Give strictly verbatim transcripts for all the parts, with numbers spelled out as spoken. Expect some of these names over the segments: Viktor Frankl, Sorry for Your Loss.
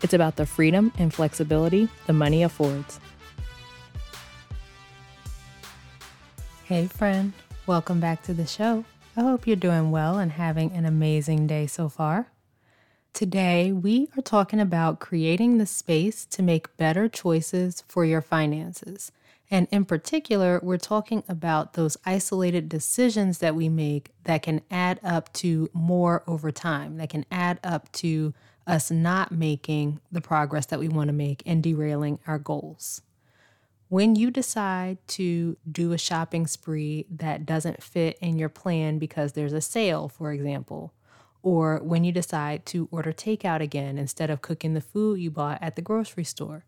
It's about the freedom and flexibility the money affords. Hey friend, welcome back to the show. I hope you're doing well and having an amazing day so far. Today, we are talking about creating the space to make better choices for your finances. And in particular, we're talking about those isolated decisions that we make that can add up to more over time, that can add up to us not making the progress that we want to make and derailing our goals. When you decide to do a shopping spree that doesn't fit in your plan because there's a sale, for example, or when you decide to order takeout again instead of cooking the food you bought at the grocery store.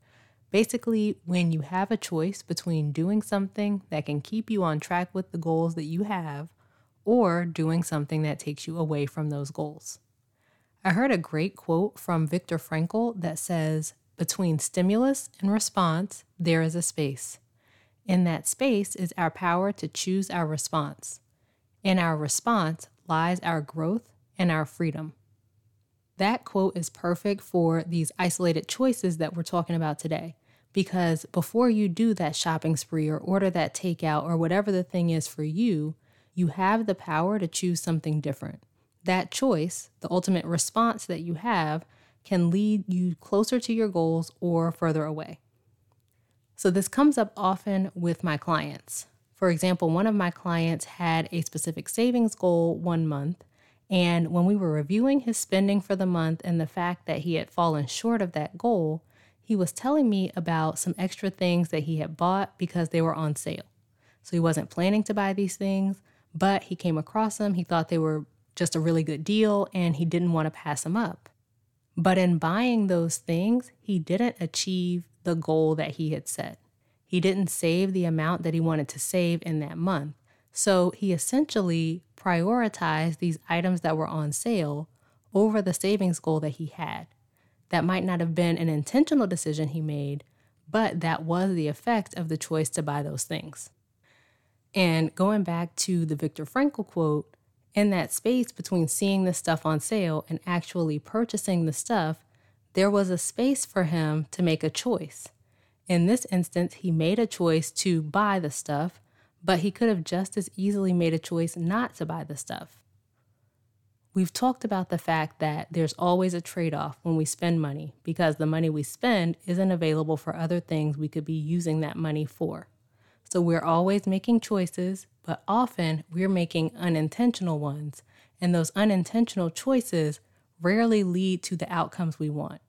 Basically, when you have a choice between doing something that can keep you on track with the goals that you have or doing something that takes you away from those goals. I heard a great quote from Viktor Frankl that says, "Between stimulus and response, there is a space. In that space is our power to choose our response. In our response lies our growth and our freedom." That quote is perfect for these isolated choices that we're talking about today. Because before you do that shopping spree or order that takeout or whatever the thing is for you, you have the power to choose something different. That choice, the ultimate response that you have, can lead you closer to your goals or further away. So this comes up often with my clients. For example, one of my clients had a specific savings goal one month, and when we were reviewing his spending for the month and the fact that he had fallen short of that goal, he was telling me about some extra things that he had bought because they were on sale. So he wasn't planning to buy these things, but he came across them. He thought they were just a really good deal and he didn't want to pass them up. But in buying those things, he didn't achieve the goal that he had set. He didn't save the amount that he wanted to save in that month. So he essentially prioritized these items that were on sale over the savings goal that he had. That might not have been an intentional decision he made, but that was the effect of the choice to buy those things. And going back to the Viktor Frankl quote, in that space between seeing the stuff on sale and actually purchasing the stuff, there was a space for him to make a choice. In this instance, he made a choice to buy the stuff, but he could have just as easily made a choice not to buy the stuff. We've talked about the fact that there's always a trade-off when we spend money because the money we spend isn't available for other things we could be using that money for. So we're always making choices, but often we're making unintentional ones, and those unintentional choices rarely lead to the outcomes we want.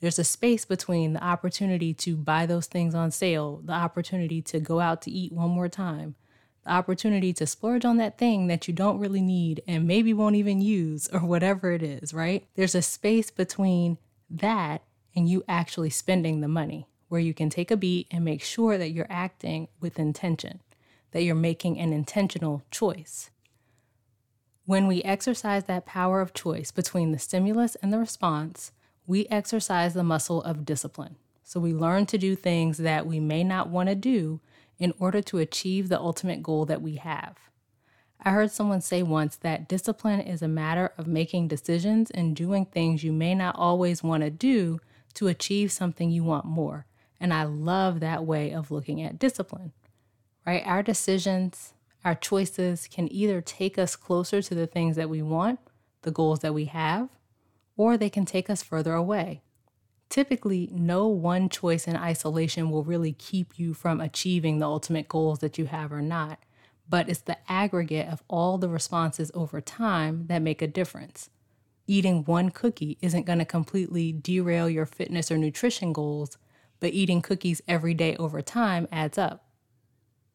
There's a space between the opportunity to buy those things on sale, the opportunity to go out to eat one more time, the opportunity to splurge on that thing that you don't really need and maybe won't even use or whatever it is, right? There's a space between that and you actually spending the money where you can take a beat and make sure that you're acting with intention, that you're making an intentional choice. When we exercise that power of choice between the stimulus and the response, we exercise the muscle of discipline. So we learn to do things that we may not want to do in order to achieve the ultimate goal that we have. I heard someone say once that discipline is a matter of making decisions and doing things you may not always want to do to achieve something you want more. And I love that way of looking at discipline, right? Our decisions, our choices can either take us closer to the things that we want, the goals that we have, or they can take us further away. Typically, no one choice in isolation will really keep you from achieving the ultimate goals that you have or not, but it's the aggregate of all the responses over time that make a difference. Eating one cookie isn't going to completely derail your fitness or nutrition goals, but eating cookies every day over time adds up.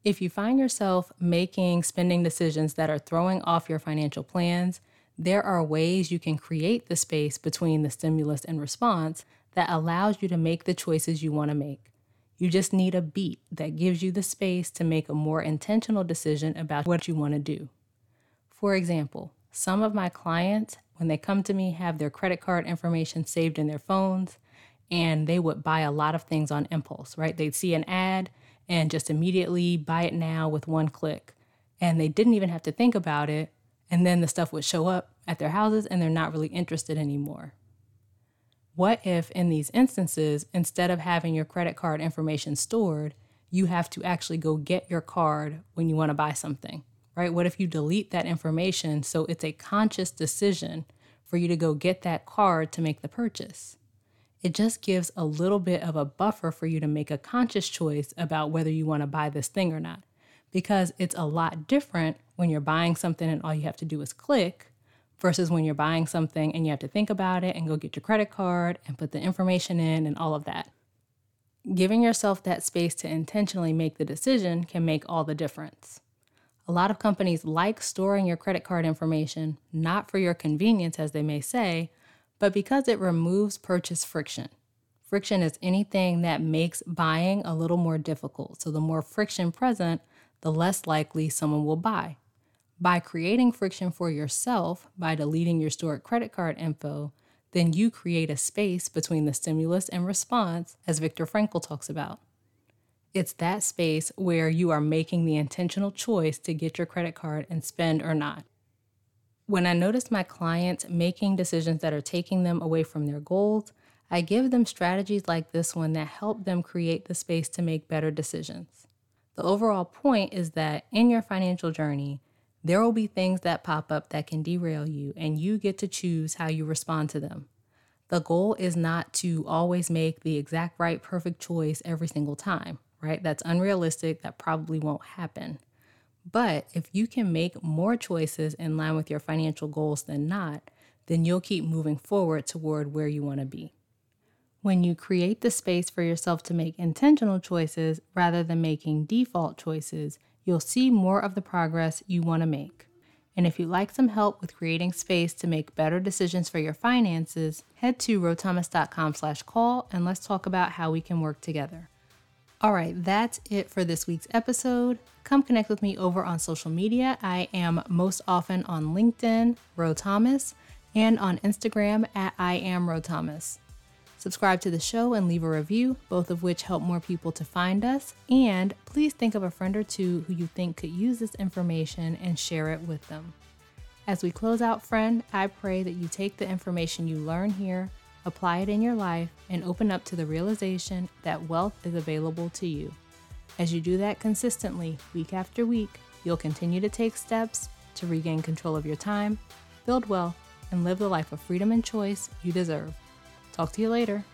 If you find yourself making spending decisions that are throwing off your financial plans, there are ways you can create the space between the stimulus and response that allows you to make the choices you want to make. You just need a beat that gives you the space to make a more intentional decision about what you want to do. For example, some of my clients, when they come to me, have their credit card information saved in their phones, and they would buy a lot of things on impulse, right? They'd see an ad and just immediately buy it now with one click. And they didn't even have to think about it. And then the stuff would show up at their houses and they're not really interested anymore. What if in these instances, instead of having your credit card information stored, you have to actually go get your card when you want to buy something, right? What if you delete that information so it's a conscious decision for you to go get that card to make the purchase? It just gives a little bit of a buffer for you to make a conscious choice about whether you want to buy this thing or not, because it's a lot different when you're buying something and all you have to do is click versus when you're buying something and you have to think about it and go get your credit card and put the information in and all of that. Giving yourself that space to intentionally make the decision can make all the difference. A lot of companies like storing your credit card information, not for your convenience, as they may say, but because it removes purchase friction. Friction is anything that makes buying a little more difficult. So the more friction present, the less likely someone will buy. By creating friction for yourself by deleting your stored credit card info, then you create a space between the stimulus and response, as Viktor Frankl talks about. It's that space where you are making the intentional choice to get your credit card and spend or not. When I notice my clients making decisions that are taking them away from their goals, I give them strategies like this one that help them create the space to make better decisions. The overall point is that in your financial journey, there will be things that pop up that can derail you, and you get to choose how you respond to them. The goal is not to always make the exact right, perfect choice every single time, right? That's unrealistic. That probably won't happen. But if you can make more choices in line with your financial goals than not, then you'll keep moving forward toward where you want to be. When you create the space for yourself to make intentional choices rather than making default choices, you'll see more of the progress you want to make. And if you'd like some help with creating space to make better decisions for your finances, head to rotamas.com slash call and let's talk about how we can work together. All right, that's it for this week's episode. Come connect with me over on social media. I am most often on LinkedIn, RoThomas, and on Instagram at I am RoThomas. Subscribe to the show and leave a review, both of which help more people to find us. And please think of a friend or two who you think could use this information and share it with them. As we close out, friend, I pray that you take the information you learn here, apply it in your life, and open up to the realization that wealth is available to you. As you do that consistently, week after week, you'll continue to take steps to regain control of your time, build wealth, and live the life of freedom and choice you deserve. Talk to you later.